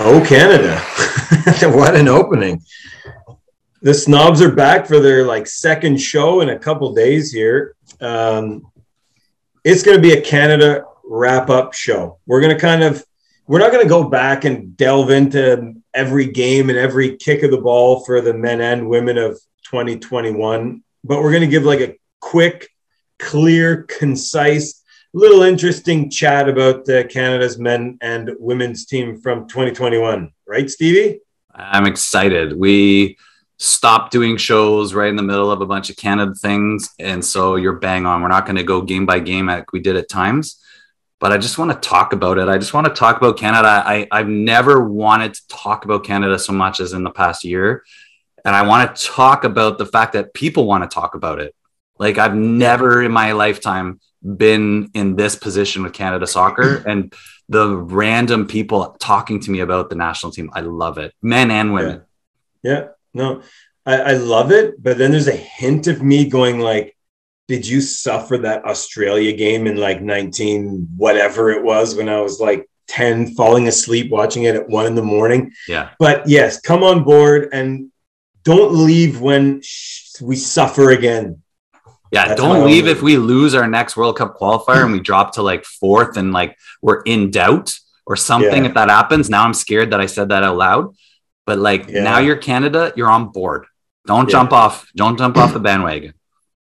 Oh, Canada. What an opening. The Snobs are back for their second show in a couple days here. It's going to be a Canada wrap-up show. We're not going to go back and delve into every game and every kick of the ball for the men and women of 2021, but we're going to give a quick, clear, concise, little interesting chat about Canada's men and women's team from 2021. Right, Stevie? I'm excited. We stopped doing shows right in the middle of a bunch of Canada things, and so you're bang on. We're not going to go game by game like we did at times. But I just want to talk about it. I just want to talk about Canada. I've never wanted to talk about Canada so much as in the past year. And I want to talk about the fact that people want to talk about it. I've never in my lifetime been in this position with Canada soccer. And the random people talking to me about the national team, I love it. Men and women. Yeah. No, I love it. But then there's a hint of me going did you suffer that Australia game in 19, whatever it was, when I was 10, falling asleep, watching it at 1 a.m? Yeah. But yes, come on board and don't leave when we suffer again. Yeah. That's don't leave if we lose our next World Cup qualifier and we drop to 4th and we're in doubt or something. Yeah. If that happens, now I'm scared that I said that out loud, but now you're Canada, you're on board. Don't jump off. Don't jump off the bandwagon.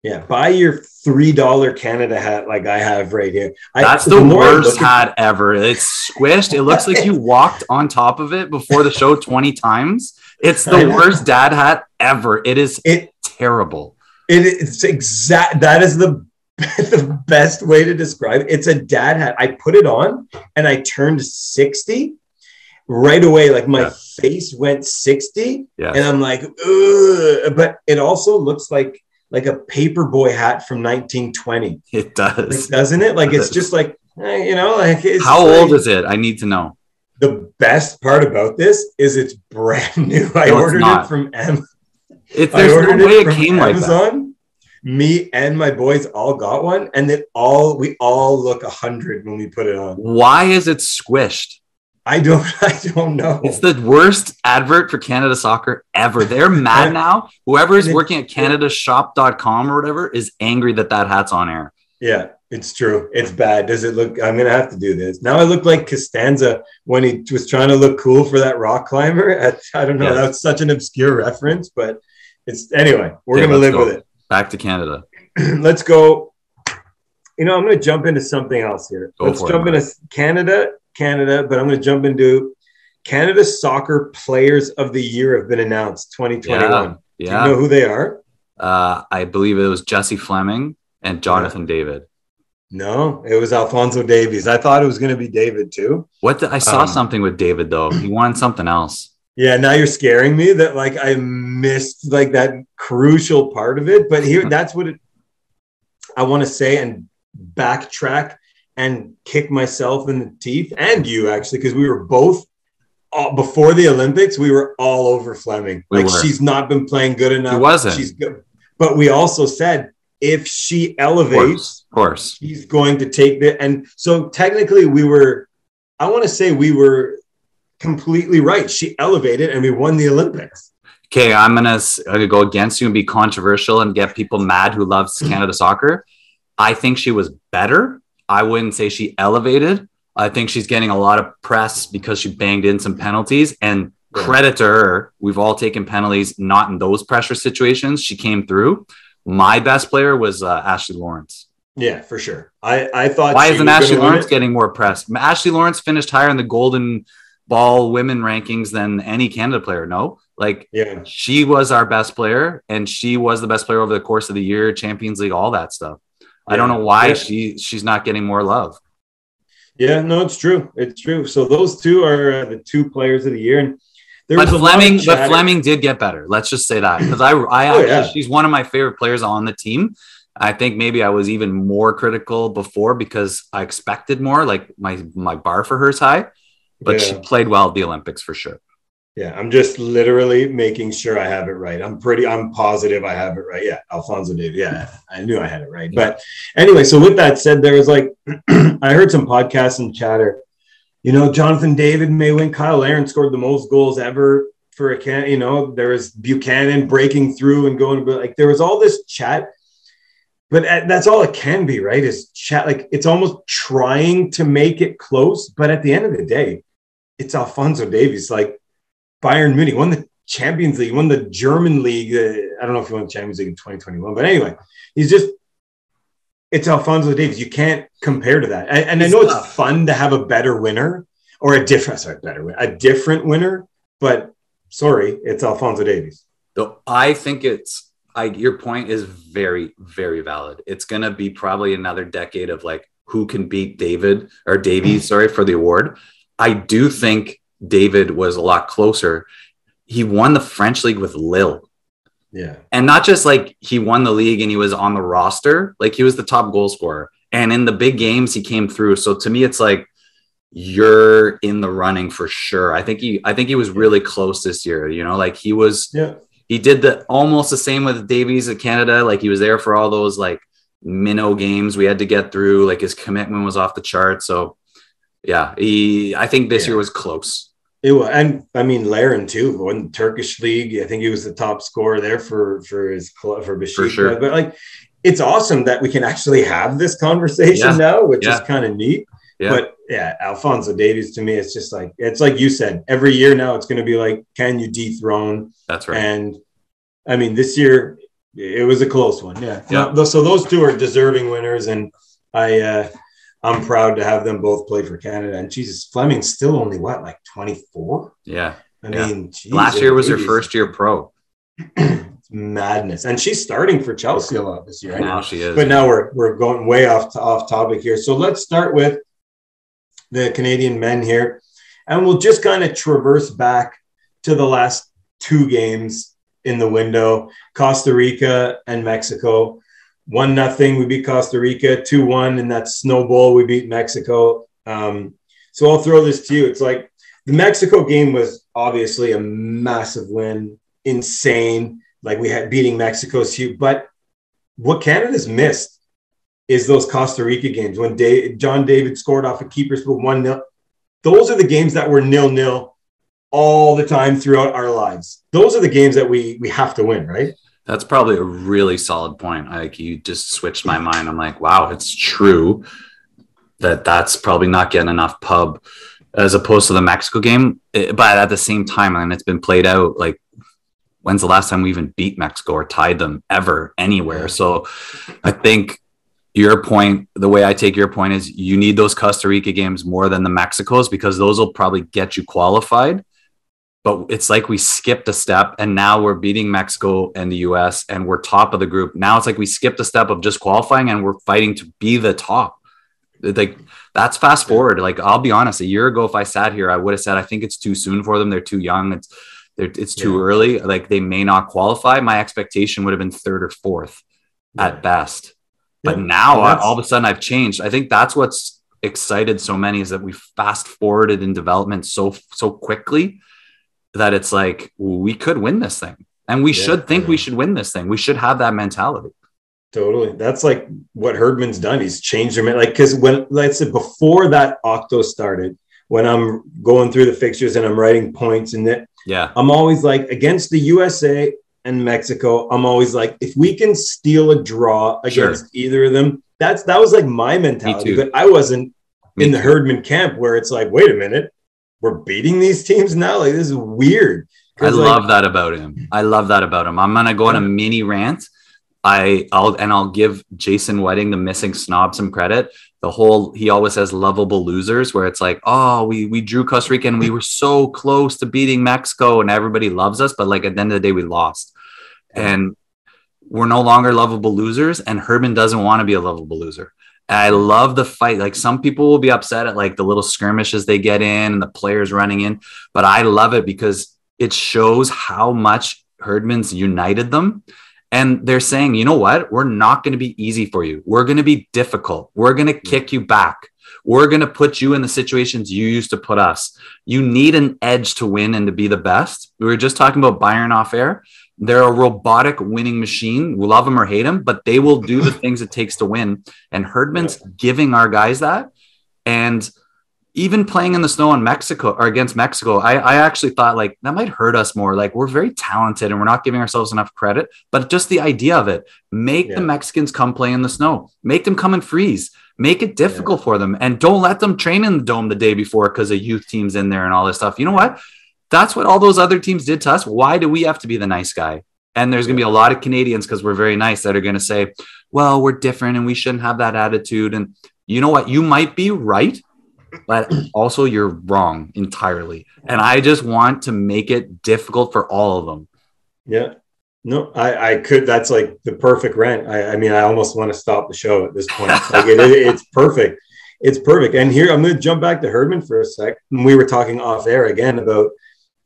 Yeah, buy your $3 Canada hat like I have right here. That's the worst hat ever. It's squished. It looks like you walked on top of it before the show 20 times. It's the worst dad hat ever. It is terrible. It's exact. That is the best way to describe it. It's a dad hat. I put it on and I turned 60 right away. My face went 60, and I'm ugh. But it also looks like a paperboy hat from 1920. It does. Doesn't it? It's just it's how old is it? I need to know. The best part about this is it's brand new. No, I ordered it from Amazon. Me and my boys all got one. And then we all look 100 when we put it on. Why is it squished? I don't know. It's the worst advert for Canada soccer ever. They're mad now. Whoever is working at canadashop.com or whatever is angry that hat's on air. Yeah, it's true. It's bad. Does it look? I'm going to have to do this. Now I look like Costanza when he was trying to look cool for that rock climber. I don't know. Yes. That's such an obscure reference, but anyway, we're going to live with it. Back to Canada. Let's go. I'm going to jump into something else here. I'm going to jump into Canada's soccer players of the year have been announced 2021. Yeah. Do you know who they are? I believe it was Jessie Fleming and Jonathan David. No, it was Alphonso Davies. I thought it was going to be David too. I saw something with David though. He won something else. Yeah, now you're scaring me that I missed that crucial part of it. But here, that's what I want to say and backtrack and kick myself in the teeth, and you actually, because we were both before the Olympics, we were all over Fleming. She's not been playing good enough. She wasn't. She's good. But we also said if she elevates, of course. She's going to take the. And so technically, we were completely right. She elevated, and we won the Olympics. Okay, I'm gonna go against you and be controversial and get people mad who loves Canada soccer. I think she was better. I wouldn't say she elevated. I think she's getting a lot of press because she banged in some penalties. And credit to her, we've all taken penalties, not in those pressure situations. She came through. My best player was Ashley Lawrence. Yeah, for sure. I thought. Why isn't Ashley Lawrence getting more press? Ashley Lawrence finished higher in the Golden Ball women rankings than any Canada player. No, she was our best player, and she was the best player over the course of the year, Champions League, all that stuff. I don't know why she's not getting more love. Yeah, no, it's true. It's true. So those two are the two players of the year. And but Fleming did get better. Let's just say that. Because she's one of my favorite players on the team. I think maybe I was even more critical before because I expected more. My bar for her is high. But she played well at the Olympics for sure. Yeah, I'm just literally making sure I have it right. I'm positive I have it right. Yeah, Alphonso Davies. Yeah, I knew I had it right. But anyway, so with that said, there was I heard some podcasts and chatter you know, Jonathan David may win. Cyle Larin scored the most goals ever for a can. You know, there was Buchanan breaking through and going, but like there was all this chat. But that's all it can be, right? Is chat. Like it's almost trying to make it close, but at the end of the day, it's Alphonso Davies. Like Bayern Munich won the Champions League, won the German league. I don't know if he won the Champions League in 2021, but anyway, he's just. It's Alphonso Davies. You can't compare to that. And I know it's fun to have a better winner or a different, winner, but sorry, it's Alphonso Davies. So I think your point is very, very valid. It's going to be probably another decade of like who can beat Davies, for the award. I do think David was a lot closer. He won the French league with Lille. Yeah. And not just like he won the league and he was on the roster, like he was the top goal scorer. And in the big games, he came through. So to me, it's like you're in the running for sure. I think he was really close this year, you know, like he was, he did almost the same with Davies at Canada. Like he was there for all those like minnow games we had to get through, like his commitment was off the chart. So yeah, I think this year was close. It was, and I mean Larin too. Won the Turkish league. I think he was the top scorer there for his club for Beşiktaş. For sure. But like, it's awesome that we can actually have this conversation now, which is kind of neat. Yeah. But yeah, Alphonso Davies to me, it's just like it's like you said. Every year now, it's going to be like, can you dethrone? That's right. And I mean, this year it was a close one. Yeah. So those two are deserving winners, and I'm proud to have them both play for Canada. And Jesus, Fleming's still only, 24? Yeah. I mean, geez, last year was her first year pro. It's madness. And she's starting for Chelsea a lot this year. Now she is. But now we're going way off topic here. So let's start with the Canadian men here. And we'll just kind of traverse back to the last two games in the window, Costa Rica and Mexico. 1-0, we beat Costa Rica. 2-1 in that snowball, we beat Mexico. So I'll throw this to you. It's like the Mexico game was obviously a massive win, insane. Like we had beating Mexico's huge. But what Canada's missed is those Costa Rica games when John David scored off a keeper's for 1-0. Those are the games that were 0-0 all the time throughout our lives. Those are the games that we have to win, right? That's probably a really solid point. Like you just switched my mind. I'm like, wow, it's true that that's probably not getting enough pub as opposed to the Mexico game. But at the same time, and it's been played out, like when's the last time we even beat Mexico or tied them ever anywhere? So I think your point, the way I take your point is you need those Costa Rica games more than the Mexico's because those will probably get you qualified. But it's like we skipped a step and now we're beating Mexico and the US and we're top of the group. Now it's like we skipped a step of just qualifying and we're fighting to be the top. Like that's fast forward. Like, I'll be honest, a year ago, if I sat here, I would have said, I think it's too soon for them. They're too young. It's too early. Like they may not qualify. My expectation would have been third or fourth at best. But now all of a sudden I've changed. I think that's what's excited so many is that we fast forwarded in development so quickly that it's like, we could win this thing. And we should think we should win this thing. We should have that mentality. Totally. That's like what Herdman's done. He's changed their mentality. Like, because when, let's say, before that octo started, when I'm going through the fixtures and I'm writing points and that, I'm always like, against the USA and Mexico, I'm always like, if we can steal a draw against either of them, that was like my mentality. But I wasn't in the Herdman camp where it's like, wait a minute. We're beating these teams now. Like, this is weird. I love that about him. I'm going to go on a mini rant. I'll give Jason Wedding, the missing snob, some credit. He always says lovable losers where it's like, oh, we drew Costa Rica and we were so close to beating Mexico and everybody loves us. But like at the end of the day, we lost and we're no longer lovable losers. And Herdman doesn't want to be a lovable loser. I love the fight. Like some people will be upset at like the little skirmishes they get in and the players running in, but I love it because it shows how much Herdman's united them. And they're saying, you know what? We're not going to be easy for you. We're going to be difficult. We're going to kick you back. We're going to put you in the situations you used to put us. You need an edge to win and to be the best. We were just talking about Bayern off air. They're a robotic winning machine. We love them or hate them, but they will do the things it takes to win. And Herdman's giving our guys that. And even playing in the snow in Mexico or against Mexico, I actually thought like that might hurt us more. Like we're very talented and we're not giving ourselves enough credit, but just the idea of it, make the Mexicans come play in the snow, make them come and freeze, make it difficult for them. And don't let them train in the dome the day before because a youth team's in there and all this stuff. You know what? That's what all those other teams did to us. Why do we have to be the nice guy? And there's going to be a lot of Canadians, because we're very nice, that are going to say, well, we're different and we shouldn't have that attitude. And you know what? You might be right, but also you're wrong entirely. And I just want to make it difficult for all of them. Yeah. No, I could. That's like the perfect rant. I mean, I almost want to stop the show at this point. Like it's perfect. It's perfect. And here, I'm going to jump back to Herdman for a sec. We were talking off air again about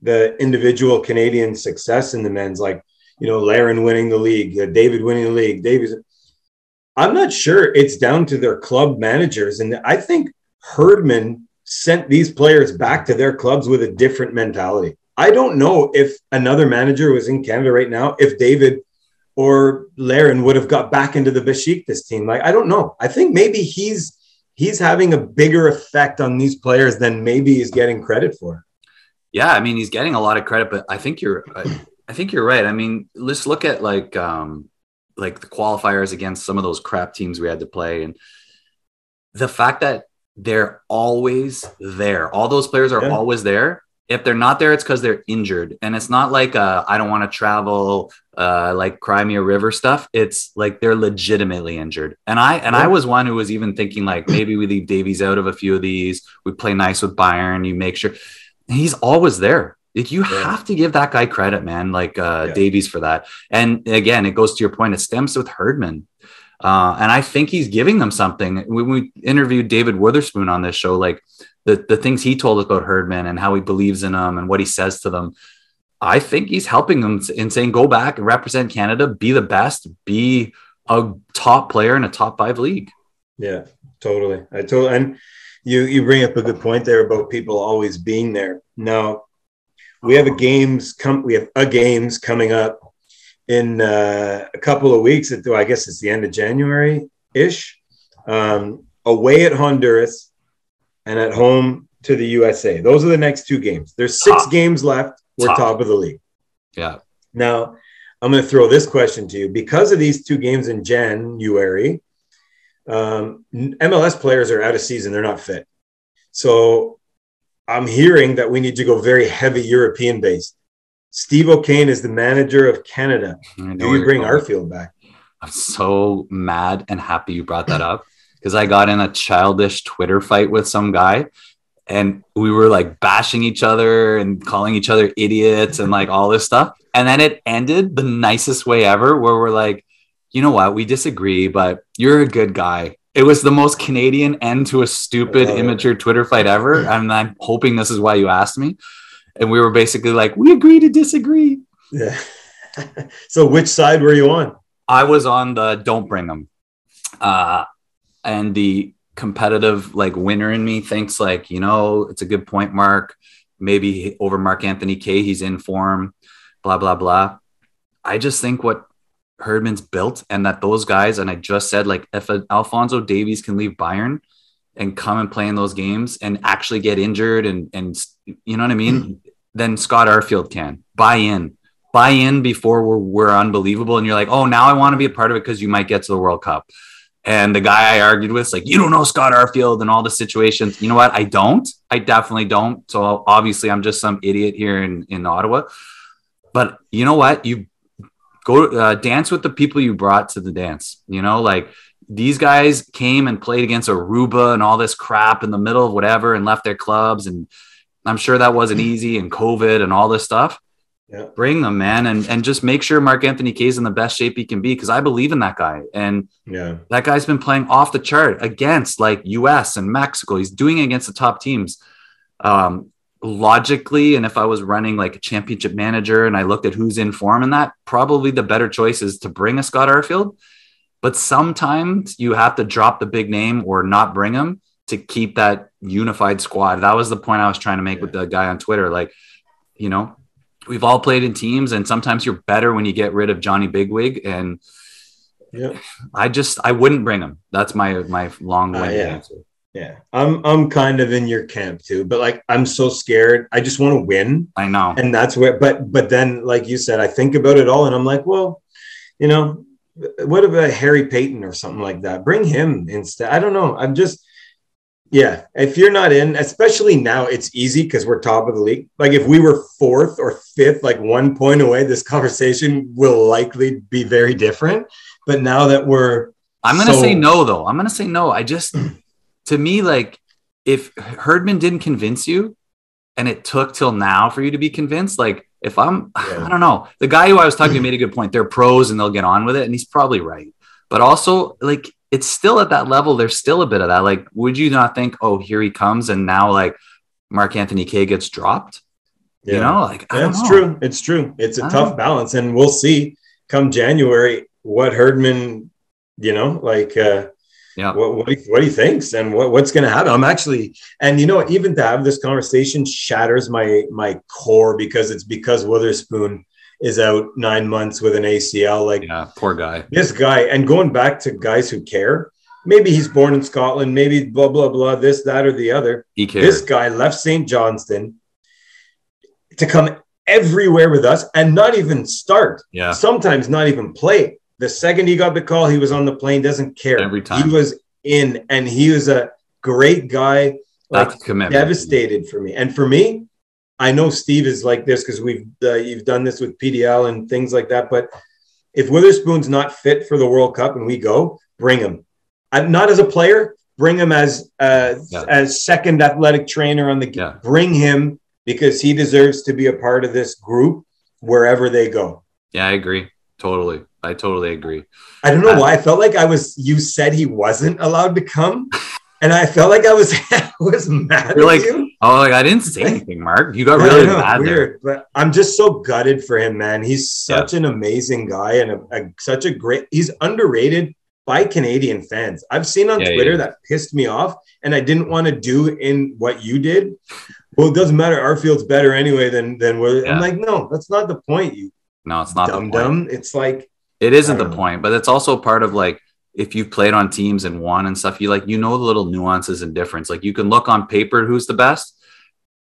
the individual Canadian success in the men's, like, you know, Larin winning the league, David winning the league, Davies. I'm not sure it's down to their club managers. And I think Herdman sent these players back to their clubs with a different mentality. I don't know if another manager was in Canada right now, if David or Larin would have got back into the Beşiktaş team. Like, I don't know. I think maybe he's having a bigger effect on these players than maybe he's getting credit for. Yeah. I mean, he's getting a lot of credit, but I think you're right. I mean, let's look at like the qualifiers against some of those crap teams we had to play. And the fact that they're always there, all those players are always there. If they're not there, it's because they're injured. And it's not like I don't want to travel, like cry me a river stuff. It's like they're legitimately injured. And I was one who was even thinking like, maybe we leave Davies out of a few of these. We play nice with Bayern. You make sure he's always there. Like you have to give that guy credit, man, like Davies for that. And again, it goes to your point. It stems with Herdman. And I think he's giving them something. When we interviewed David Witherspoon on this show, like the things he told us about Herdman and how he believes in them and what he says to them, I think he's helping them in saying, go back and represent Canada, be the best, be a top player in a top 5 league. Yeah, totally. And you bring up a good point there about people always being there. Now, We have a games coming up in a couple of weeks. I guess it's the end of January-ish. Away at Honduras and at home to the USA. Those are the next 2 games. There's 6 games left. We're top of the league. Yeah. Now, I'm going to throw this question to you. Because of these 2 games in January, MLS players are out of season. They're not fit. So I'm hearing that we need to go very heavy European-based. Steve O'Kane is the manager of Canada. Do you bring Arfield back? I'm so mad and happy you brought that up, because I got in a childish Twitter fight with some guy, and we were like bashing each other and calling each other idiots and like all this stuff. And then it ended the nicest way ever, where we're like, you know what? We disagree, but you're a good guy. It was the most Canadian end to a stupid, immature Twitter fight ever. And I'm hoping this is why you asked me. And we were basically like, we agree to disagree. Yeah. So which side were you on? I was on the don't bring them. And the competitive like winner in me thinks like, you know, it's a good point, Mark. Maybe over Mark Anthony Kaye, he's in form, blah, blah, blah. I just think what Herdman's built, and that those guys, and I just said, like, if Alphonso Davies can leave Bayern and come and play in those games and actually get injured and you know what I mean, then Scott Arfield can buy in before we're unbelievable, and you're like, oh, now I want to be a part of it because you might get to the World Cup. And the guy I argued with is like, you don't know Scott Arfield and all the situations. You know what? I definitely don't. So obviously I'm just some idiot here in Ottawa. But you know what? You go dance with the people you brought to the dance. You know, like these guys came and played against Aruba and all this crap in the middle of whatever and left their clubs. And I'm sure that wasn't easy, and COVID and all this stuff. Yeah. Bring them, man. And just make sure Mark Anthony Kaye is in the best shape he can be, because I believe in that guy. And that guy's been playing off the chart against like US and Mexico. He's doing it against the top teams. Logically, and if I was running like a championship manager and I looked at who's in form and that, probably the better choice is to bring a Scott Arfield. But sometimes you have to drop the big name or not bring him to keep that unified squad. That was the point I was trying to make with the guy on Twitter. Like, you know, we've all played in teams, and sometimes you're better when you get rid of Johnny Bigwig. And I wouldn't bring him. That's my long-winded answer. Yeah, I'm kind of in your camp too, but like I'm so scared. I just want to win. I know, and that's where. But then, like you said, I think about it all, and I'm like, well, you know, what about Harry Payton or something like that? Bring him instead. I don't know. I'm just, yeah. If you're not in, especially now, it's easy because we're top of the league. Like if we were fourth or fifth, like 1 point away, this conversation will likely be very different. But now that we're, I'm gonna say no. I just. To me, like, if Herdman didn't convince you and it took till now for you to be convinced, like, if I'm, yeah. I don't know. The guy who I was talking to made a good point. They're pros and they'll get on with it. And he's probably right. But also, like, it's still at that level. There's still a bit of that. Like, would you not think, oh, here he comes. And now, like, Mark Anthony Kaye gets dropped? Yeah. You know, like, I don't know. True. It's true. It's a tough balance. And we'll see come January what Herdman, you know, like, yeah. What he thinks and what's going to happen. I'm actually, and you know, even to have this conversation shatters my core because Witherspoon is out 9 months with an ACL. Like, yeah, poor guy. This guy, and going back to guys who care, maybe he's born in Scotland, maybe blah, blah, blah, this, that, or the other. He cares. This guy left St. Johnstone to come everywhere with us and not even start. Yeah. Sometimes not even play. The second he got the call, he was on the plane, doesn't care. Every time. He was in, and he was a great guy. Like, that's commitment. Devastated for me. And for me, I know Steve is like this because we've you've done this with PDL and things like that. But if Witherspoon's not fit for the World Cup and we go, bring him. Not as a player, bring him as second athletic trainer on the game. Yeah. Bring him because he deserves to be a part of this group wherever they go. Yeah, I agree. Totally. I totally agree. I don't know why I felt like you said he wasn't allowed to come. And I felt like I was mad at like, you. Oh, like, I didn't say anything, Mark. You got really mad there. But I'm just so gutted for him, man. He's such an amazing guy and such a great, he's underrated by Canadian fans. I've seen on Twitter that pissed me off and I didn't want to do in what you did. Well, it doesn't matter. Our field's better anyway than we're. Yeah. I'm like, no, that's not the point. No, it's not the point. It's like, it isn't the point, but it's also part of like, if you've played on teams and won and stuff, you like, you know, the little nuances and difference. Like you can look on paper, who's the best.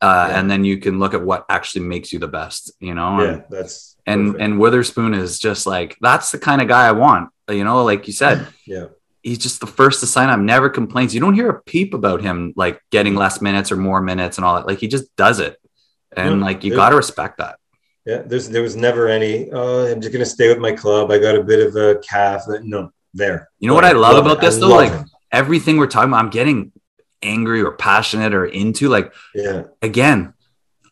And then you can look at what actually makes you the best, you know? Yeah, and Witherspoon is just like, that's the kind of guy I want, you know, like you said, yeah, he's just the first to sign up, never complains. You don't hear a peep about him, like getting less minutes or more minutes and all that. Like he just does it. And like, you got to respect that. Yeah, there was never any, I'm just going to stay with my club. I got a bit of a calf. No, there. You know what I love about this, though? Like, everything we're talking about, I'm getting angry or passionate or into. Like, yeah. Again,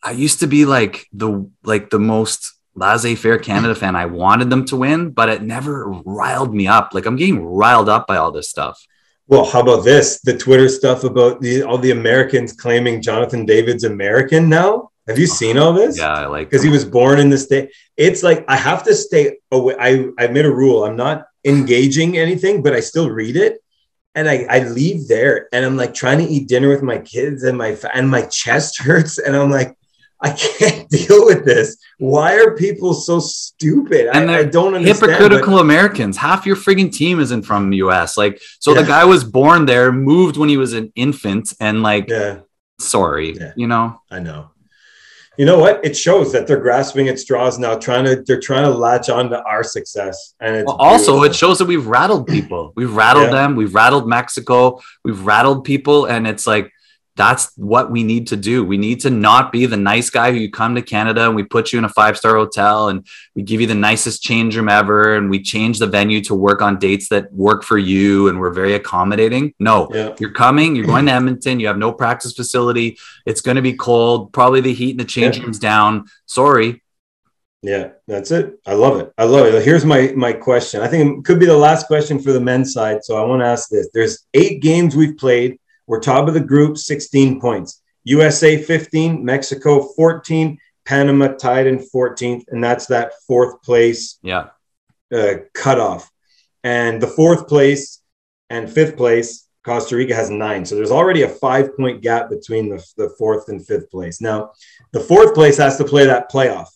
I used to be like the most laissez-faire Canada fan. I wanted them to win, but it never riled me up. Like, I'm getting riled up by all this stuff. Well, how about this? The Twitter stuff about all the Americans claiming Jonathan David's American now? Have you seen all this? Yeah, I like because he was born in the state. It's like I have to stay away. I made a rule. I'm not engaging anything, but I still read it. And I leave there and I'm like trying to eat dinner with my kids and my chest hurts. And I'm like, I can't deal with this. Why are people so stupid? And I don't understand. Hypocritical Americans. Half your frigging team isn't from the US. Like, so the guy was born there, moved when he was an infant, and like, sorry, you know? I know. You know what? It shows that they're grasping at straws now, they're trying to latch on to our success. And it's also, it shows that we've rattled people. We've rattled them. We've rattled Mexico. We've rattled people. And it's like, that's what we need to do. We need to not be the nice guy who you come to Canada and we put you in a 5-star hotel and we give you the nicest change room ever. And we change the venue to work on dates that work for you. And we're very accommodating. No, you're coming, you're going to Edmonton. You have no practice facility. It's going to be cold. Probably the heat and the change rooms down. Sorry. Yeah, that's it. I love it. I love it. Here's my question. I think it could be the last question for the men's side. So I want to ask this. There's 8 games we've played. We're top of the group, 16 points. USA 15, Mexico 14, Panama tied in 14th, and that's that 4th place cutoff. And the 4th place and 5th place, Costa Rica has 9. So there's already a 5-point gap between the 4th and 5th place. Now, the 4th place has to play that playoff,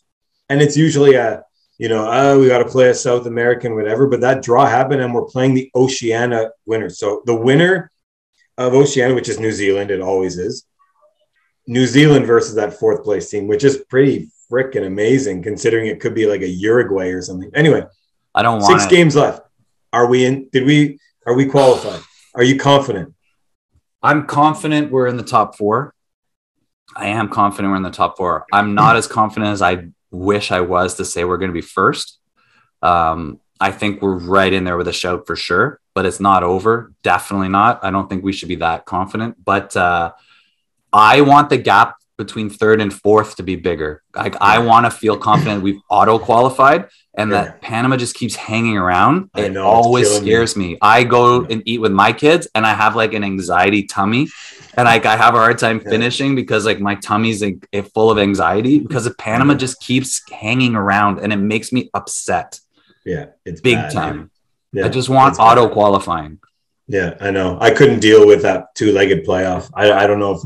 and it's usually we got to play a South American, whatever. But that draw happened, and we're playing the Oceania winner. So the winner of Oceania, which is New Zealand. It always is. New Zealand versus that fourth place team, which is pretty freaking amazing considering it could be like a Uruguay or something. Anyway, I don't want six games left. Are we in? Are we qualified? Are you confident? I'm confident we're in the top four. I am confident we're in the top four. I'm not as confident as I wish I was to say we're going to be first. I think we're right in there with a shout for sure, but it's not over. Definitely not. I don't think we should be that confident, but I want the gap between third and fourth to be bigger. Like I want to feel confident we've auto qualified and that Panama just keeps hanging around. It always scares me. I go and eat with my kids and I have like an anxiety tummy and like I have a hard time finishing because like my tummy's like full of anxiety because Panama just keeps hanging around and it makes me upset. Yeah, it's big bad, time. Yeah, I just want auto qualifying. Yeah, I know. I couldn't deal with that two-legged playoff. I don't know if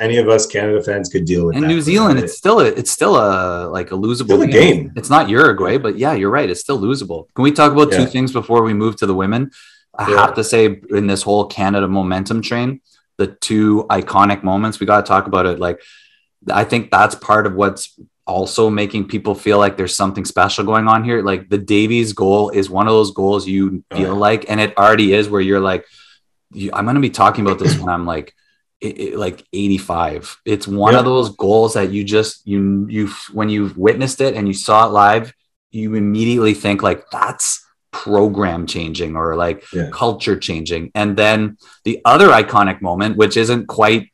any of us Canada fans could deal with that. And New Zealand, it's still a losable game. It's not Uruguay, but yeah, you're right. It's still losable. Can we talk about two things before we move to the women? I have to say, in this whole Canada momentum train, the two iconic moments, we got to talk about it. Like, I think that's part of what's also making people feel like there's something special going on here. Like the Davies goal is one of those goals you feel like, and it already is where you're like, I'm going to be talking about this when I'm like, like 85. It's one of those goals that you just, you when you've witnessed it and you saw it live, you immediately think like, that's program changing or like culture changing. And then the other iconic moment, which isn't quite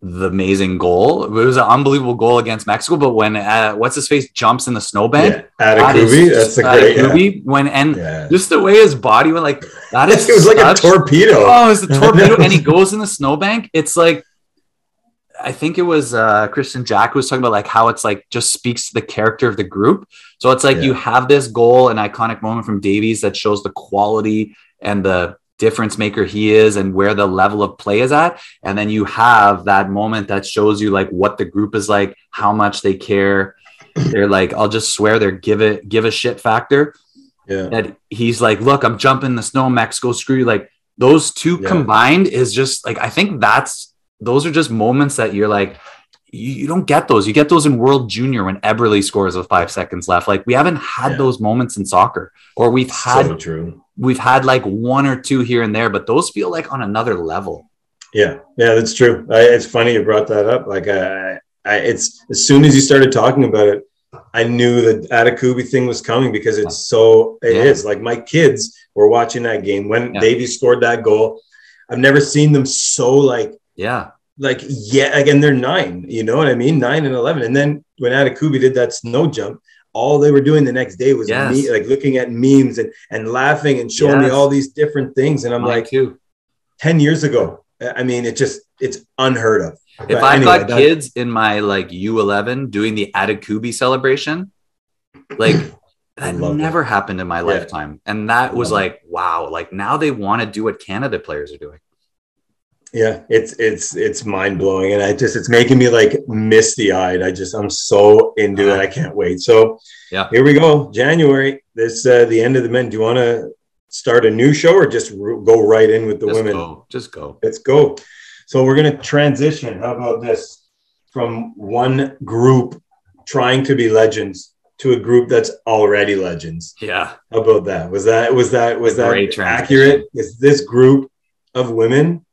the amazing goal. It was an unbelievable goal against Mexico, but when what's his face jumps in the snowbank, that's a great when and just the way his body went like that is it was like a torpedo. Oh, it's a torpedo, and he goes in the snowbank. It's like I think it was Christian Jack who was talking about like how it's like just speaks to the character of the group. So it's like you have this goal, an iconic moment from Davies that shows the quality and the difference maker he is and where the level of play is at, and then you have that moment that shows you like what the group is like, how much they care. They're like, I'll just swear they're give a shit factor. That he's like, look, I'm jumping the snow, Mexico, screw you. Like those two combined is just like, I think those are just moments that you're like, you don't get those. You get those in World Junior when Eberle scores with 5 seconds left. Like we haven't had those moments in soccer, or we've had so true. We've had like one or two here and there, but those feel like on another level. Yeah. Yeah, that's true. It's funny you brought that up. Like it's as soon as you started talking about it, I knew that Atakubi thing was coming because it is like my kids were watching that game when Davies scored that goal. I've never seen them so again, they're 9, you know what I mean? 9 and 11. And then when Atakubi did that snow jump, all they were doing the next day was me, like looking at memes and laughing and showing me all these different things. And I'm like, too. 10 years ago. I mean, it's unheard of. If I got kids in my like U11 doing the Atakubi celebration, like that never happened in my lifetime. And that was like, wow. Like now they want to do what Canada players are doing. Yeah, it's mind blowing, and it's making me like misty eyed. I'm so into it. I can't wait. So here we go, January. This the end of the men. Do you want to start a new show or just go right in with the women? Just go. Let's go. So we're gonna transition. How about this? From one group trying to be legends to a group that's already legends. Yeah. How about that? Was that accurate? Is this group of women?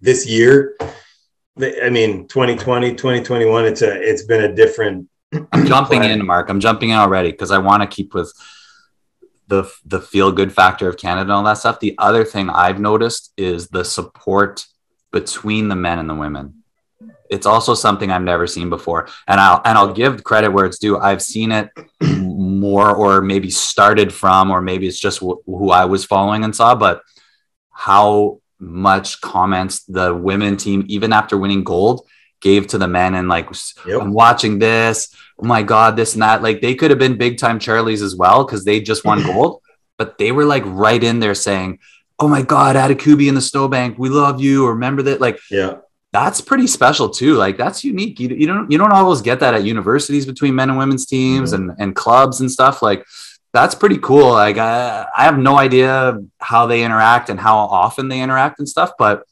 This year, I mean, 2020, 2021, it's been a different. I'm jumping in, Mark. I'm jumping in already because I want to keep with the feel-good factor of Canada and all that stuff. The other thing I've noticed is the support between the men and the women. It's also something I've never seen before. And I'll give credit where it's due. I've seen it more or maybe started from, or maybe it's just who I was following and saw, but how much comments the women team, even after winning gold, gave to the men, and like I'm watching this, oh my god, this and that. Like they could have been big time Charlies as well because they just won gold, but they were like right in there saying, oh my god, Atakubi in the snowbank, we love you, remember that. Like that's pretty special too. Like that's unique. You don't always get that at universities between men and women's teams and clubs and stuff. Like That's pretty cool. Like, I have no idea how they interact and how often they interact and stuff, but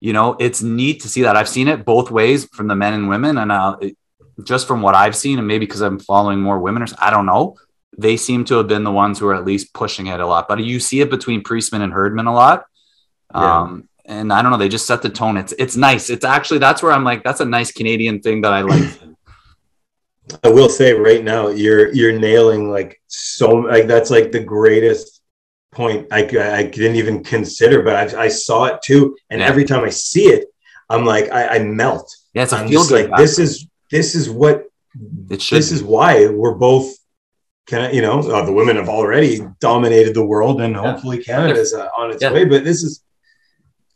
you know, it's neat to see that. I've seen it both ways from the men and women, and just from what I've seen, and maybe because I'm following more women, or I don't know, they seem to have been the ones who are at least pushing it a lot. But you see it between Priestman and Herdman a lot. Yeah. And I don't know, they just set the tone. It's nice. It's actually, that's where I'm like, that's a nice Canadian thing that I like. I will say right now, you're nailing that's like the greatest point I didn't even consider, but I saw it too. And every time I see it, I'm like, I melt. Yeah, it's a feel good. Like, this is what it should. This is why we're both. The women have already dominated the world, and hopefully Canada's on its way. But this is.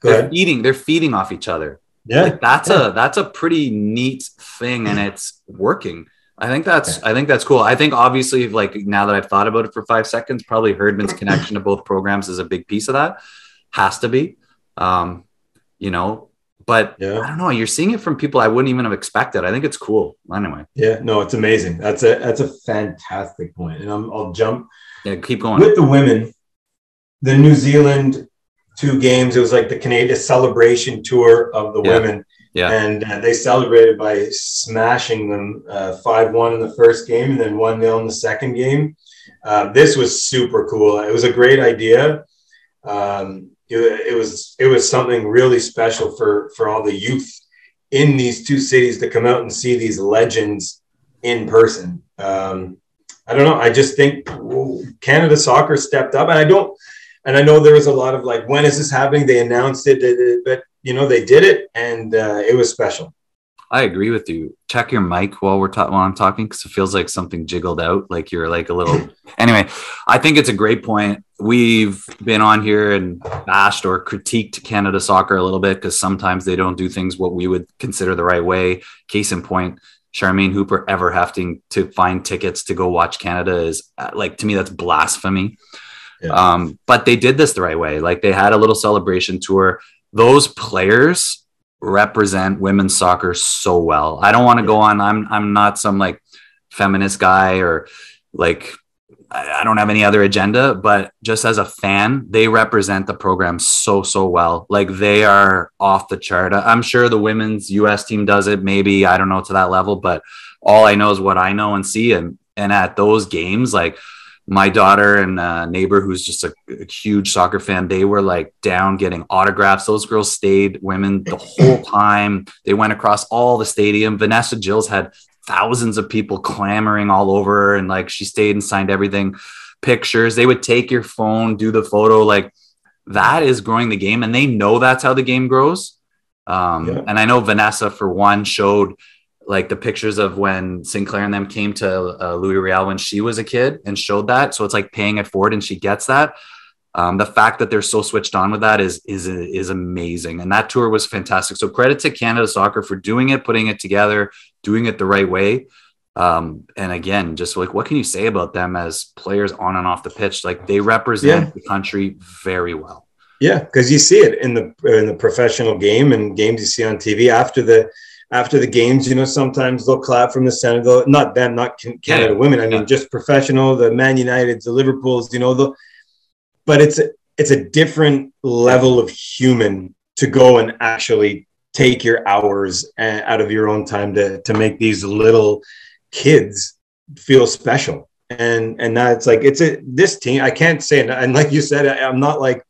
They're feeding off each other. Yeah, like that's a pretty neat thing, and it's working. I think that's cool. I think obviously, like, now that I've thought about it for 5 seconds, probably Herdman's connection to both programs is a big piece of that. Has to be, But I don't know. You're seeing it from people I wouldn't even have expected. I think it's cool. Anyway. Yeah. No, it's amazing. That's a fantastic point. And I'll jump. Yeah, keep going with the women. The New Zealand 2 games. It was like the Canadian celebration tour of the women. Yeah. And they celebrated by smashing them 5-1 in the first game and then 1-0 in the second game. This was super cool. It was a great idea. It was something really special for all the youth in these 2 cities to come out and see these legends in person. I don't know. I just think Canada soccer stepped up, and I know there was a lot of like, when is this happening? They announced it, but they did it, and it was special. I agree with you. Check your mic while I'm talking, because it feels like something jiggled out. Like you're like a little. Anyway, I think it's a great point. We've been on here and bashed or critiqued Canada soccer a little bit because sometimes they don't do things what we would consider the right way. Case in point, Charmaine Hooper ever having to find tickets to go watch Canada is like, to me, that's blasphemy. Yeah. But they did this the right way. Like, they had a little celebration tour. Those players represent women's soccer so well. I don't want to go on. I'm not some like feminist guy, or like, I don't have any other agenda, but just as a fan, they represent the program so well. Like, they are off the chart. I'm sure the women's US team does it. Maybe, I don't know, to that level, but all I know is what I know and see. And at those games, like, my daughter and a neighbor who's just a huge soccer fan, they were like down getting autographs. Those girls stayed women the whole time. They went across all the stadium. Vanessa Gilles had thousands of people clamoring all over her, and like, she stayed and signed everything. Pictures. They would take your phone, do the photo. Like, that is growing the game, and they know that's how the game grows. And I know Vanessa, for one, showed like the pictures of when Sinclair and them came to Louis Riel when she was a kid, and showed that. So it's like paying it forward, and she gets that. The fact that they're so switched on with that is amazing. And that tour was fantastic. So credit to Canada Soccer for doing it, putting it together, doing it the right way. And again, just like, what can you say about them as players on and off the pitch? Like, they represent the country very well. Yeah. Cause you see it in the professional game and games you see on TV after the games, sometimes they'll clap from the Senate, not them, not Canada women. I mean, just professional, the Man Uniteds, the Liverpools, but it's a different level of human to go and actually take your hours out of your own time to make these little kids feel special. And now it's like, this team, I can't say, and like you said, I'm not like,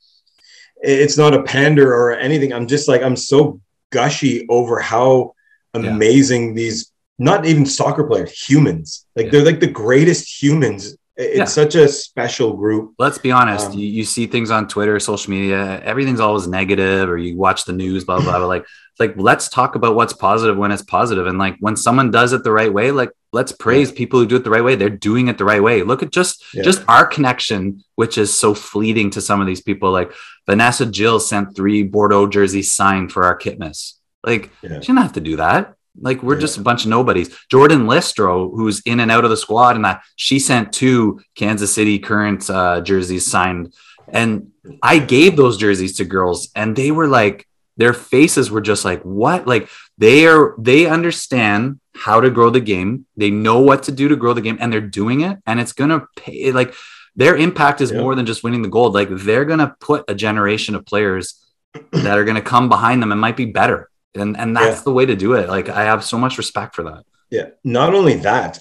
it's not a pander or anything. I'm just like, I'm so gushy over how amazing these, not even soccer players, humans, like they're like the greatest humans. It's such a special group. Let's be honest, you see things on Twitter, social media, everything's always negative, or you watch the news, blah blah blah. like let's talk about what's positive when it's positive, and like, when someone does it the right way, like, let's praise people who do it the right way. They're doing it the right way. Look at just our connection, which is so fleeting to some of these people. Like, Vanessa Gilles sent 3 Bordeaux jerseys signed for our Kitmas. Like, she didn't have to do that. Like, we're just a bunch of nobodies. Jordan Listro, who's in and out of the squad, and that, she sent 2 Kansas City Current jerseys signed. And I gave those jerseys to girls, and they were like, their faces were just like, what? Like, they understand how to grow the game. They know what to do to grow the game, and they're doing it. And it's going to pay. Like, their impact is more than just winning the gold. Like, they're going to put a generation of players that are going to come behind them and might be better. And that's the way to do it. Like, I have so much respect for that. Yeah. Not only that,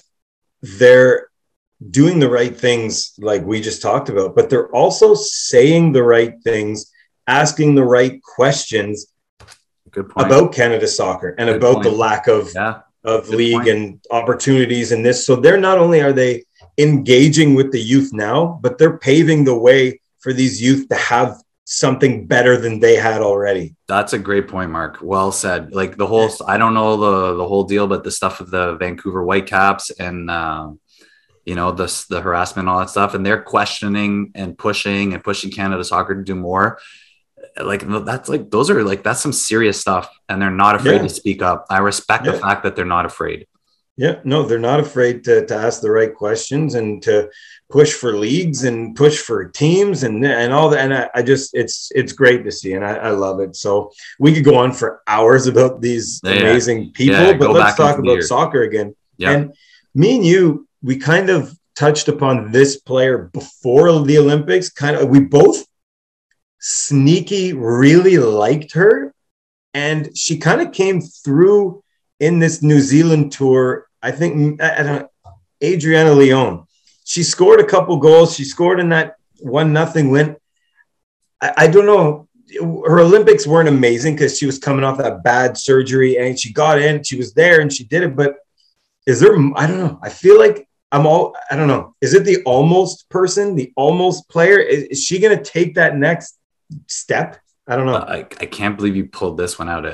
they're doing the right things like we just talked about, but they're also saying the right things, asking the right questions about Canada soccer and the lack of league and opportunities in this. So they're not only are they engaging with the youth now, but they're paving the way for these youth to have something better than they had already. That's a great point, Mark. Well said. Like the whole, I don't know the whole deal, but the stuff of the Vancouver Whitecaps and, you know, the harassment, all that stuff. And they're questioning and pushing Canada soccer to do more. Like, that's like, those are like, that's some serious stuff. And they're not afraid to speak up. I respect the fact that they're not afraid. Yeah, no, they're not afraid to ask the right questions and to push for leagues and push for teams and all that. And I just, it's great to see, and I love it. So we could go on for hours about these amazing people, but let's talk about soccer again. Yeah. And me and you, we kind of touched upon this player before the Olympics. Kind of, we both sneaky really liked her, and she kind of came through in this New Zealand tour. I think Adriana Leon, she scored a couple goals. She scored in that 1-0 win. I don't know. Her Olympics weren't amazing because she was coming off that bad surgery, and she got in, she was there, and she did it. But is there, I don't know. I feel like I don't know. Is it the almost person, the almost player? Is she going to take that next step? I don't know. I can't believe you pulled this one out.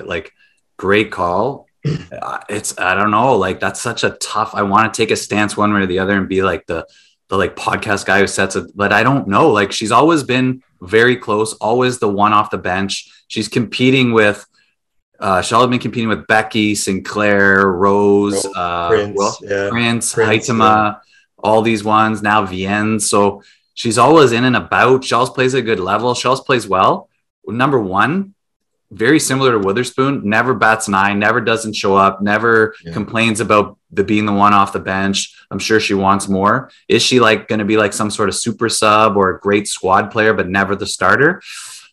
Great call. I don't know. Like, that's such a tough, I want to take a stance one way or the other and be like the like podcast guy who sets it, but I don't know. Like, she's always been very close, always the one off the bench. She's competing with, she'll been competing with Becky, Sinclair, Rose, Prince, Huitema, all these ones, now Viennes. So she's always in and about. She always plays at a good level. She always plays well. Number one, very similar to Witherspoon, never bats an eye, never doesn't show up, never complains about being the one off the bench. I'm sure she wants more. Is she like going to be like some sort of super sub or a great squad player, but never the starter?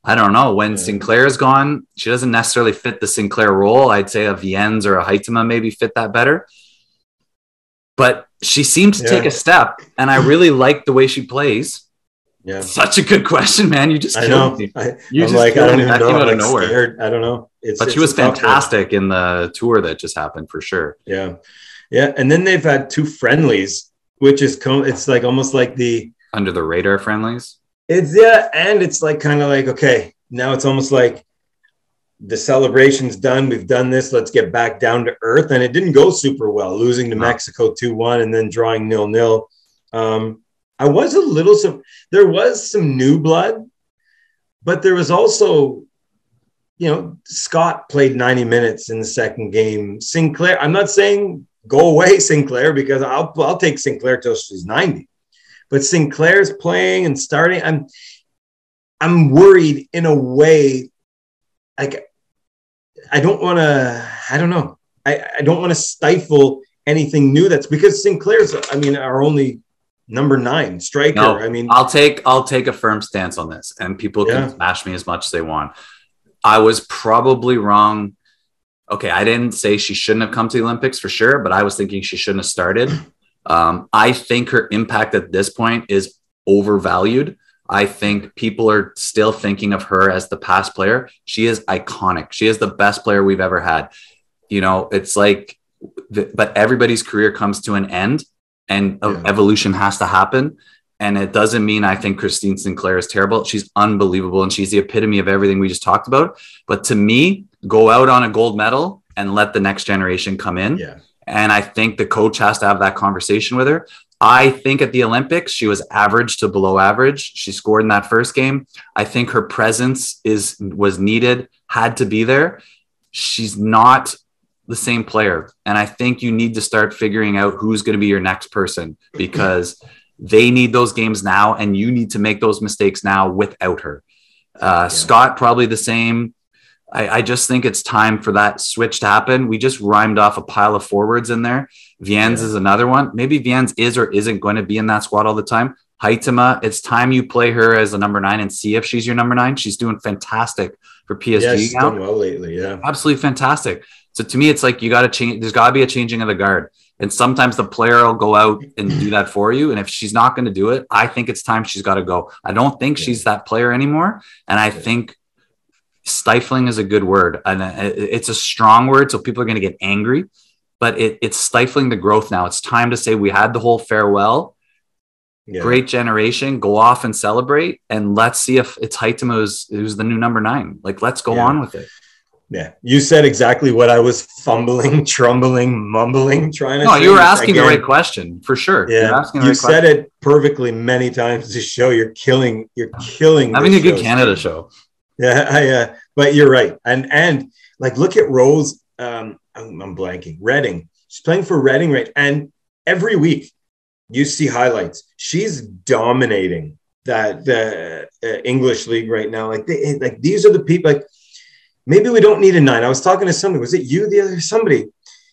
I don't know. When Sinclair is gone, she doesn't necessarily fit the Sinclair role. I'd say a Viennes or a Huitema maybe fit that better. But she seems to take a step, and I really like the way she plays. Yeah, such a good question, man. You just killed me. I don't know. But she was fantastic in the tour that just happened for sure. Yeah, yeah. And then they've had two friendlies, which is it's like almost like the under the radar friendlies. It's and it's like kind of like, okay, now it's almost like the celebration's done. We've done this. Let's get back down to earth. And it didn't go super well, losing to Mexico 2-1 and then drawing 0-0. I was a little, there was some new blood, but there was also, you know, Scott played 90 minutes in the second game. Sinclair, I'm not saying go away Sinclair, because I'll take Sinclair till she's 90, but Sinclair's playing and starting. I'm worried in a way, like, I don't know. I don't want to stifle anything new. That's because Sinclair's, I mean, our only number 9 striker. No, I mean, I'll take a firm stance on this, and people can smash me as much as they want. I was probably wrong. Okay. I didn't say she shouldn't have come to the Olympics for sure, but I was thinking she shouldn't have started. I think her impact at this point is overvalued. I think people are still thinking of her as the past player. She is iconic. She is the best player we've ever had. You know, it's like, but everybody's career comes to an end. And evolution has to happen. And it doesn't mean I think Christine Sinclair is terrible. She's unbelievable. And she's the epitome of everything we just talked about. But to me, go out on a gold medal and let the next generation come in. Yeah. And I think the coach has to have that conversation with her. I think at the Olympics, she was average to below average. She scored in that first game. I think her presence was needed, had to be there. She's not the same player. And I think you need to start figuring out who's going to be your next person, because they need those games now, and you need to make those mistakes now without her. Scott, probably the same. I just think it's time for that switch to happen. We just rhymed off a pile of forwards in there. Viennes is another one. Maybe Viennes is or isn't going to be in that squad all the time. Huitema, it's time you play her as a number 9 and see if she's your number 9. She's doing fantastic for PSG. Yeah, she's done well lately. Yeah, absolutely fantastic. So to me, it's like you got to change. There's got to be a changing of the guard. And sometimes the player will go out and do that for you. And if she's not going to do it, I think it's time she's got to go. I don't think she's that player anymore. And I think stifling is a good word. And it's a strong word. So people are going to get angry. But it's stifling the growth now. It's time to say we had the whole farewell. Yeah. Great generation. Go off and celebrate. And let's see if it's Huitema who's the new number 9. Like, let's go on with it. Yeah, you said exactly what I was fumbling, trumbling, mumbling, trying to. No, you were asking the right question for sure. Yeah, you said it perfectly many times. This show, you're killing. Having a good Canada show. Yeah, but you're right, and like look at Rose. I'm blanking. Reading. She's playing for Reading, right? And every week, you see highlights. She's dominating the English league right now. Like these are the people. Like, maybe we don't need a 9. I was talking to somebody. Was it you, the other somebody,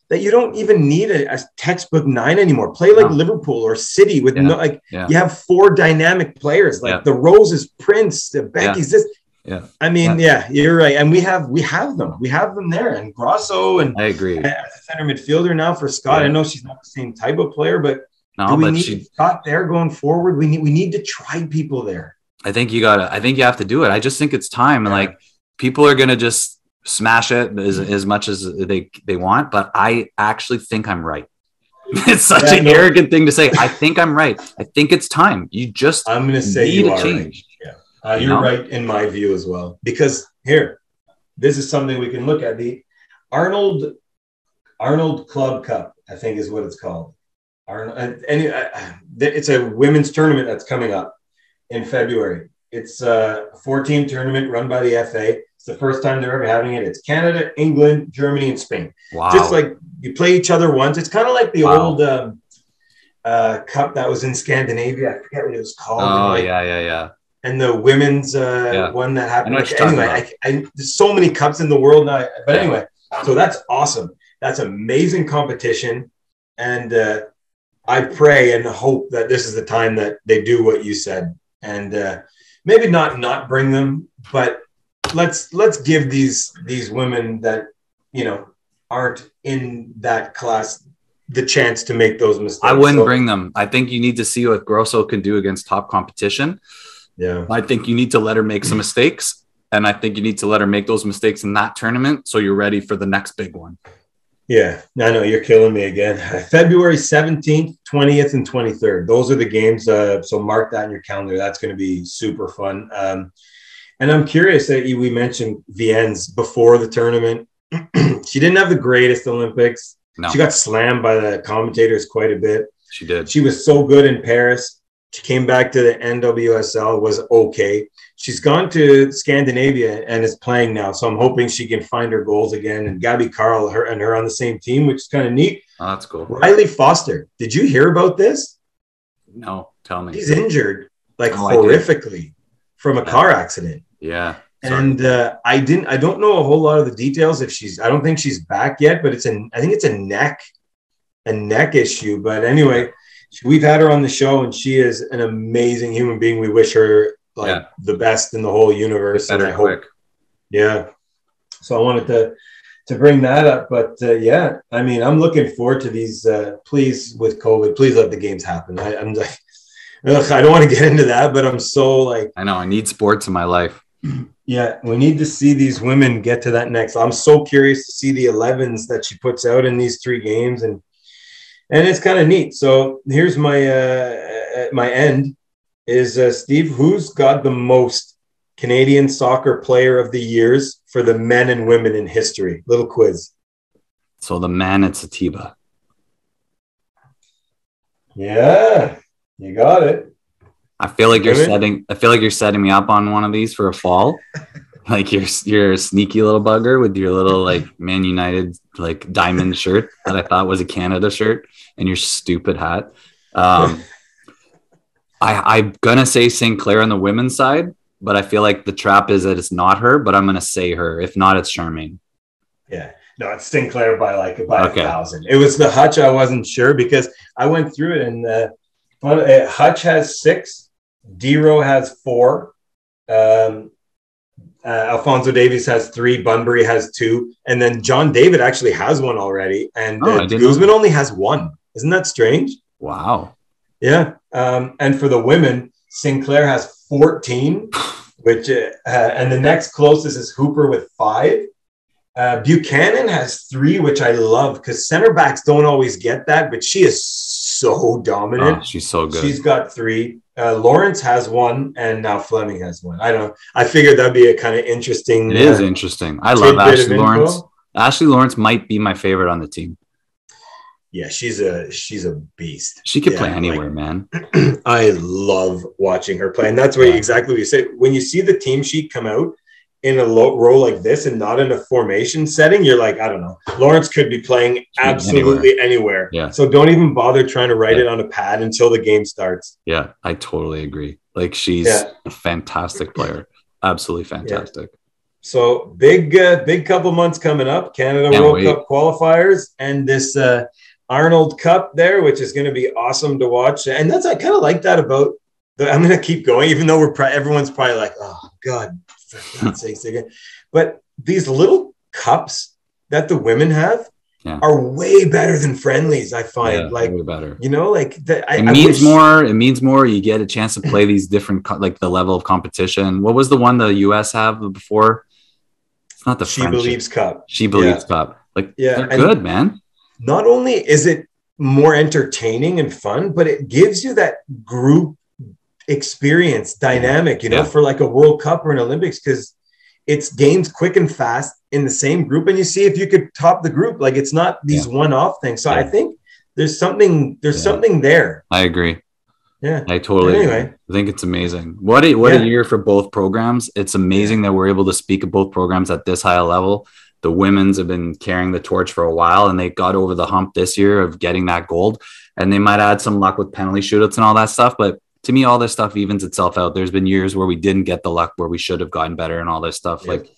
that you don't even need a textbook 9 anymore? Play like Liverpool or City with you have 4 dynamic players like the Roses, Prince, the Becky's. This, I mean, you're right. And we have them there. And Grosso, and I agree. Center midfielder now for Scott. I know she's not the same type of player, but we need Scott there going forward. We need to try people there. I think you have to do it. I just think it's time. And people are going to just smash it as much as they want, but I actually think I'm right. It's such an arrogant thing to say. I think I'm right. I think it's time. I'm going to say you are change. Right. Yeah. You're right in my view as well. Because here, this is something we can look at. The Arnold Club Cup, I think is what it's called. It's a women's tournament that's coming up in February. It's a 4-team tournament run by the FA. It's the first time they're ever having it. It's Canada, England, Germany, and Spain. Wow. Just like you play each other once. It's kind of like the old cup that was in Scandinavia. I forget what it was called. Oh, yeah. And the women's one that happened. There's so many cups in the world now. But anyway, so that's awesome. That's amazing competition. And I pray and hope that this is the time that they do what you said. And maybe not bring them, but let's give these women that, you know, aren't in that class the chance to make those mistakes. I wouldn't bring them. I think you need to see what Grosso can do against top competition. Yeah. I think you need to let her make some mistakes, and I think you need to let her make those mistakes in that tournament so you're ready for the next big one. Yeah. I know you're killing me again. February 17th, 20th, and 23rd. Those are the games. So mark that in your calendar. That's going to be super fun. And I'm curious that we mentioned Viennes before the tournament. She didn't have the greatest Olympics. No. She got slammed by the commentators quite a bit. She did. She was so good in Paris. She came back to the NWSL, was okay. She's gone to Scandinavia and is playing now. So I'm hoping she can find her goals again. And Gabby Carl and her on the same team, which is kind of neat. Oh, that's cool. Riley Foster. Did you hear about this? No, tell me. He's injured, horrifically from a car accident. Yeah. Sorry. And I don't know a whole lot of the details. I don't think she's back yet, but I think it's a neck issue. But anyway, we've had her on the show, and she is an amazing human being. We wish her the best in the whole universe, and I hope. Yeah. So I wanted to bring that up, but I mean, I'm looking forward to these. Please, with COVID, please let the games happen. I'm like, I don't want to get into that, but I'm so like. I know I need sports in my life. Yeah, we need to see these women get to that next. I'm so curious to see the 11s that she puts out in these 3 games, and it's kind of neat. So here's my my end. Is Steve, who's got the most Canadian soccer player of the years for the men and women in history? Little quiz. So the man, it's Atiba. Yeah, you got it. I feel like you're setting me up on one of these for a fall. Like you're a sneaky little bugger with your little Man United diamond shirt that I thought was a Canada shirt and your stupid hat. I'm going to say Sinclair on the women's side, but I feel like the trap is that it's not her, but I'm going to say her. If not, it's Charmaine. Yeah. No, it's Sinclair by 1,000. It was the Hutch. I wasn't sure because I went through it and Hutch has 6. Dero has 4. Alphonso Davies has 3. Bunbury has 2. And then John David actually has 1 already. And Guzman only has 1. Isn't that strange? Wow. Yeah. And for the women, Sinclair has 14, which and the next closest is Hooper with 5. Buchanan has 3, which I love because center backs don't always get that, but she is so dominant. Oh, she's so good. She's got 3. Lawrence has 1, and now Fleming has 1. I don't know. I figured that'd be a kind of interesting. It is interesting. I love Ashley Lawrence. Ashley Lawrence might be my favorite on the team. Yeah, she's a beast. She could play anywhere, man. I love watching her play. And that's exactly what you said. When you see the team sheet come out in a role like this and not in a formation setting, you're like, I don't know. Lawrence could be playing absolutely anywhere. Yeah. So don't even bother trying to write it on a pad until the game starts. Yeah, I totally agree. Like, she's a fantastic player. Absolutely fantastic. Yeah. So big couple months coming up. Canada World Cup qualifiers and this Arnold Cup there, which is going to be awesome to watch. And I kind of like that about I'm going to keep going, even though everyone's probably like, oh, God, for God's sakes again. But these little cups that the women have are way better than friendlies, I find. Yeah, like, way better. You know, like it means more. You get a chance to play these different, like the level of competition. What was the one the U.S. have before? It's not the She Believes Cup. Like, they're good, man. Not only is it more entertaining and fun, but it gives you that group experience dynamic, you know, for like a World Cup or an Olympics, because it's games quick and fast in the same group. And you see if you could top the group, like it's not these one-off things. So I think there's something there. I agree. Yeah, I totally agree. I think it's amazing. What a year for both programs. It's amazing that we're able to speak of both programs at this high a level. The women's have been carrying the torch for a while, and they got over the hump this year of getting that gold. And they might add some luck with penalty shootouts and all that stuff. But to me, all this stuff evens itself out. There's been years where we didn't get the luck, where we should have gotten better and all this stuff. Yeah. Like,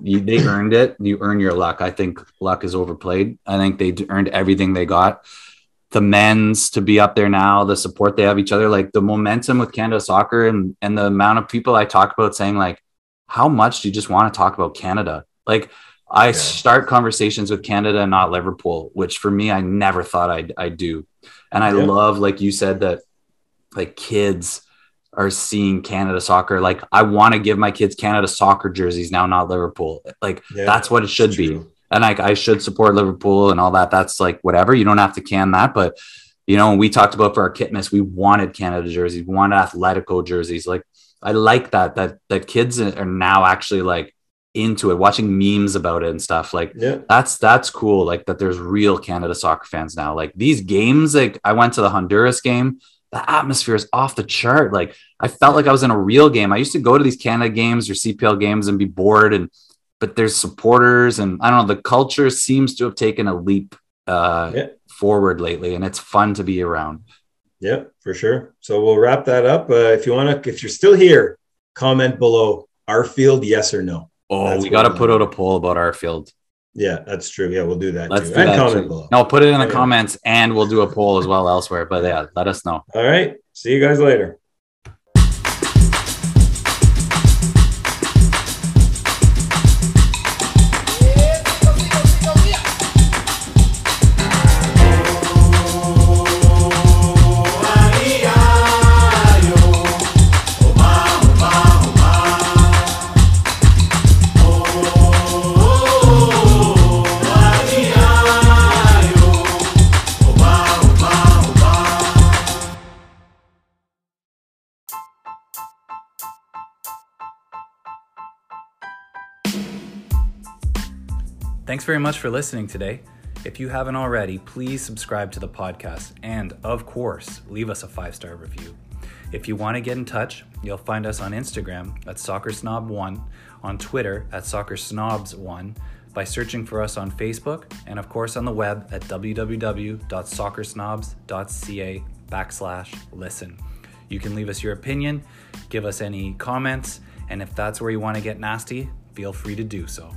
they earned it. You earn your luck. I think luck is overplayed. I think they earned everything they got. The men's to be up there now, the support they have each other, like the momentum with Canada soccer and the amount of people I talk about saying, like, how much do you just want to talk about Canada? Like, I start conversations with Canada and not Liverpool, which for me, I never thought I'd do. And I love, like you said, that like kids are seeing Canada soccer. Like, I want to give my kids Canada soccer jerseys now, not Liverpool. Like that's what it should be. And like, I should support Liverpool and all that. That's like, whatever. You don't have to can that, but you know, we talked about for our kitness, we wanted Canada jerseys, we wanted Atletico jerseys. Like, I like that kids are now actually like, into it, watching memes about it and stuff. Like that's cool, like that there's real Canada soccer fans now. Like these games, like I went to the Honduras game, the atmosphere is off the chart. Like I felt like I was in a real game. I used to go to these Canada games or CPL games and be bored, but there's supporters, and I don't know, the culture seems to have taken a leap forward lately, and it's fun to be around. Yeah, for sure. So we'll wrap that up. If you're still here, comment below Arfield, yes or no. Oh, that's we got to put out a poll about Arfield. Yeah, that's true. Yeah, we'll do that. Let's do that comment below. No, put it in the comments, and we'll do a poll as well elsewhere. But yeah, let us know. All right. See you guys later. Thanks very much for listening today. If you haven't already, please subscribe to the podcast and, of course, leave us a 5-star review. If you want to get in touch, you'll find us on Instagram at SoccerSnob1, on Twitter at SoccerSnobs1, by searching for us on Facebook, and, of course, on the web at www.soccersnobs.ca/listen. You can leave us your opinion, give us any comments, and if that's where you want to get nasty, feel free to do so.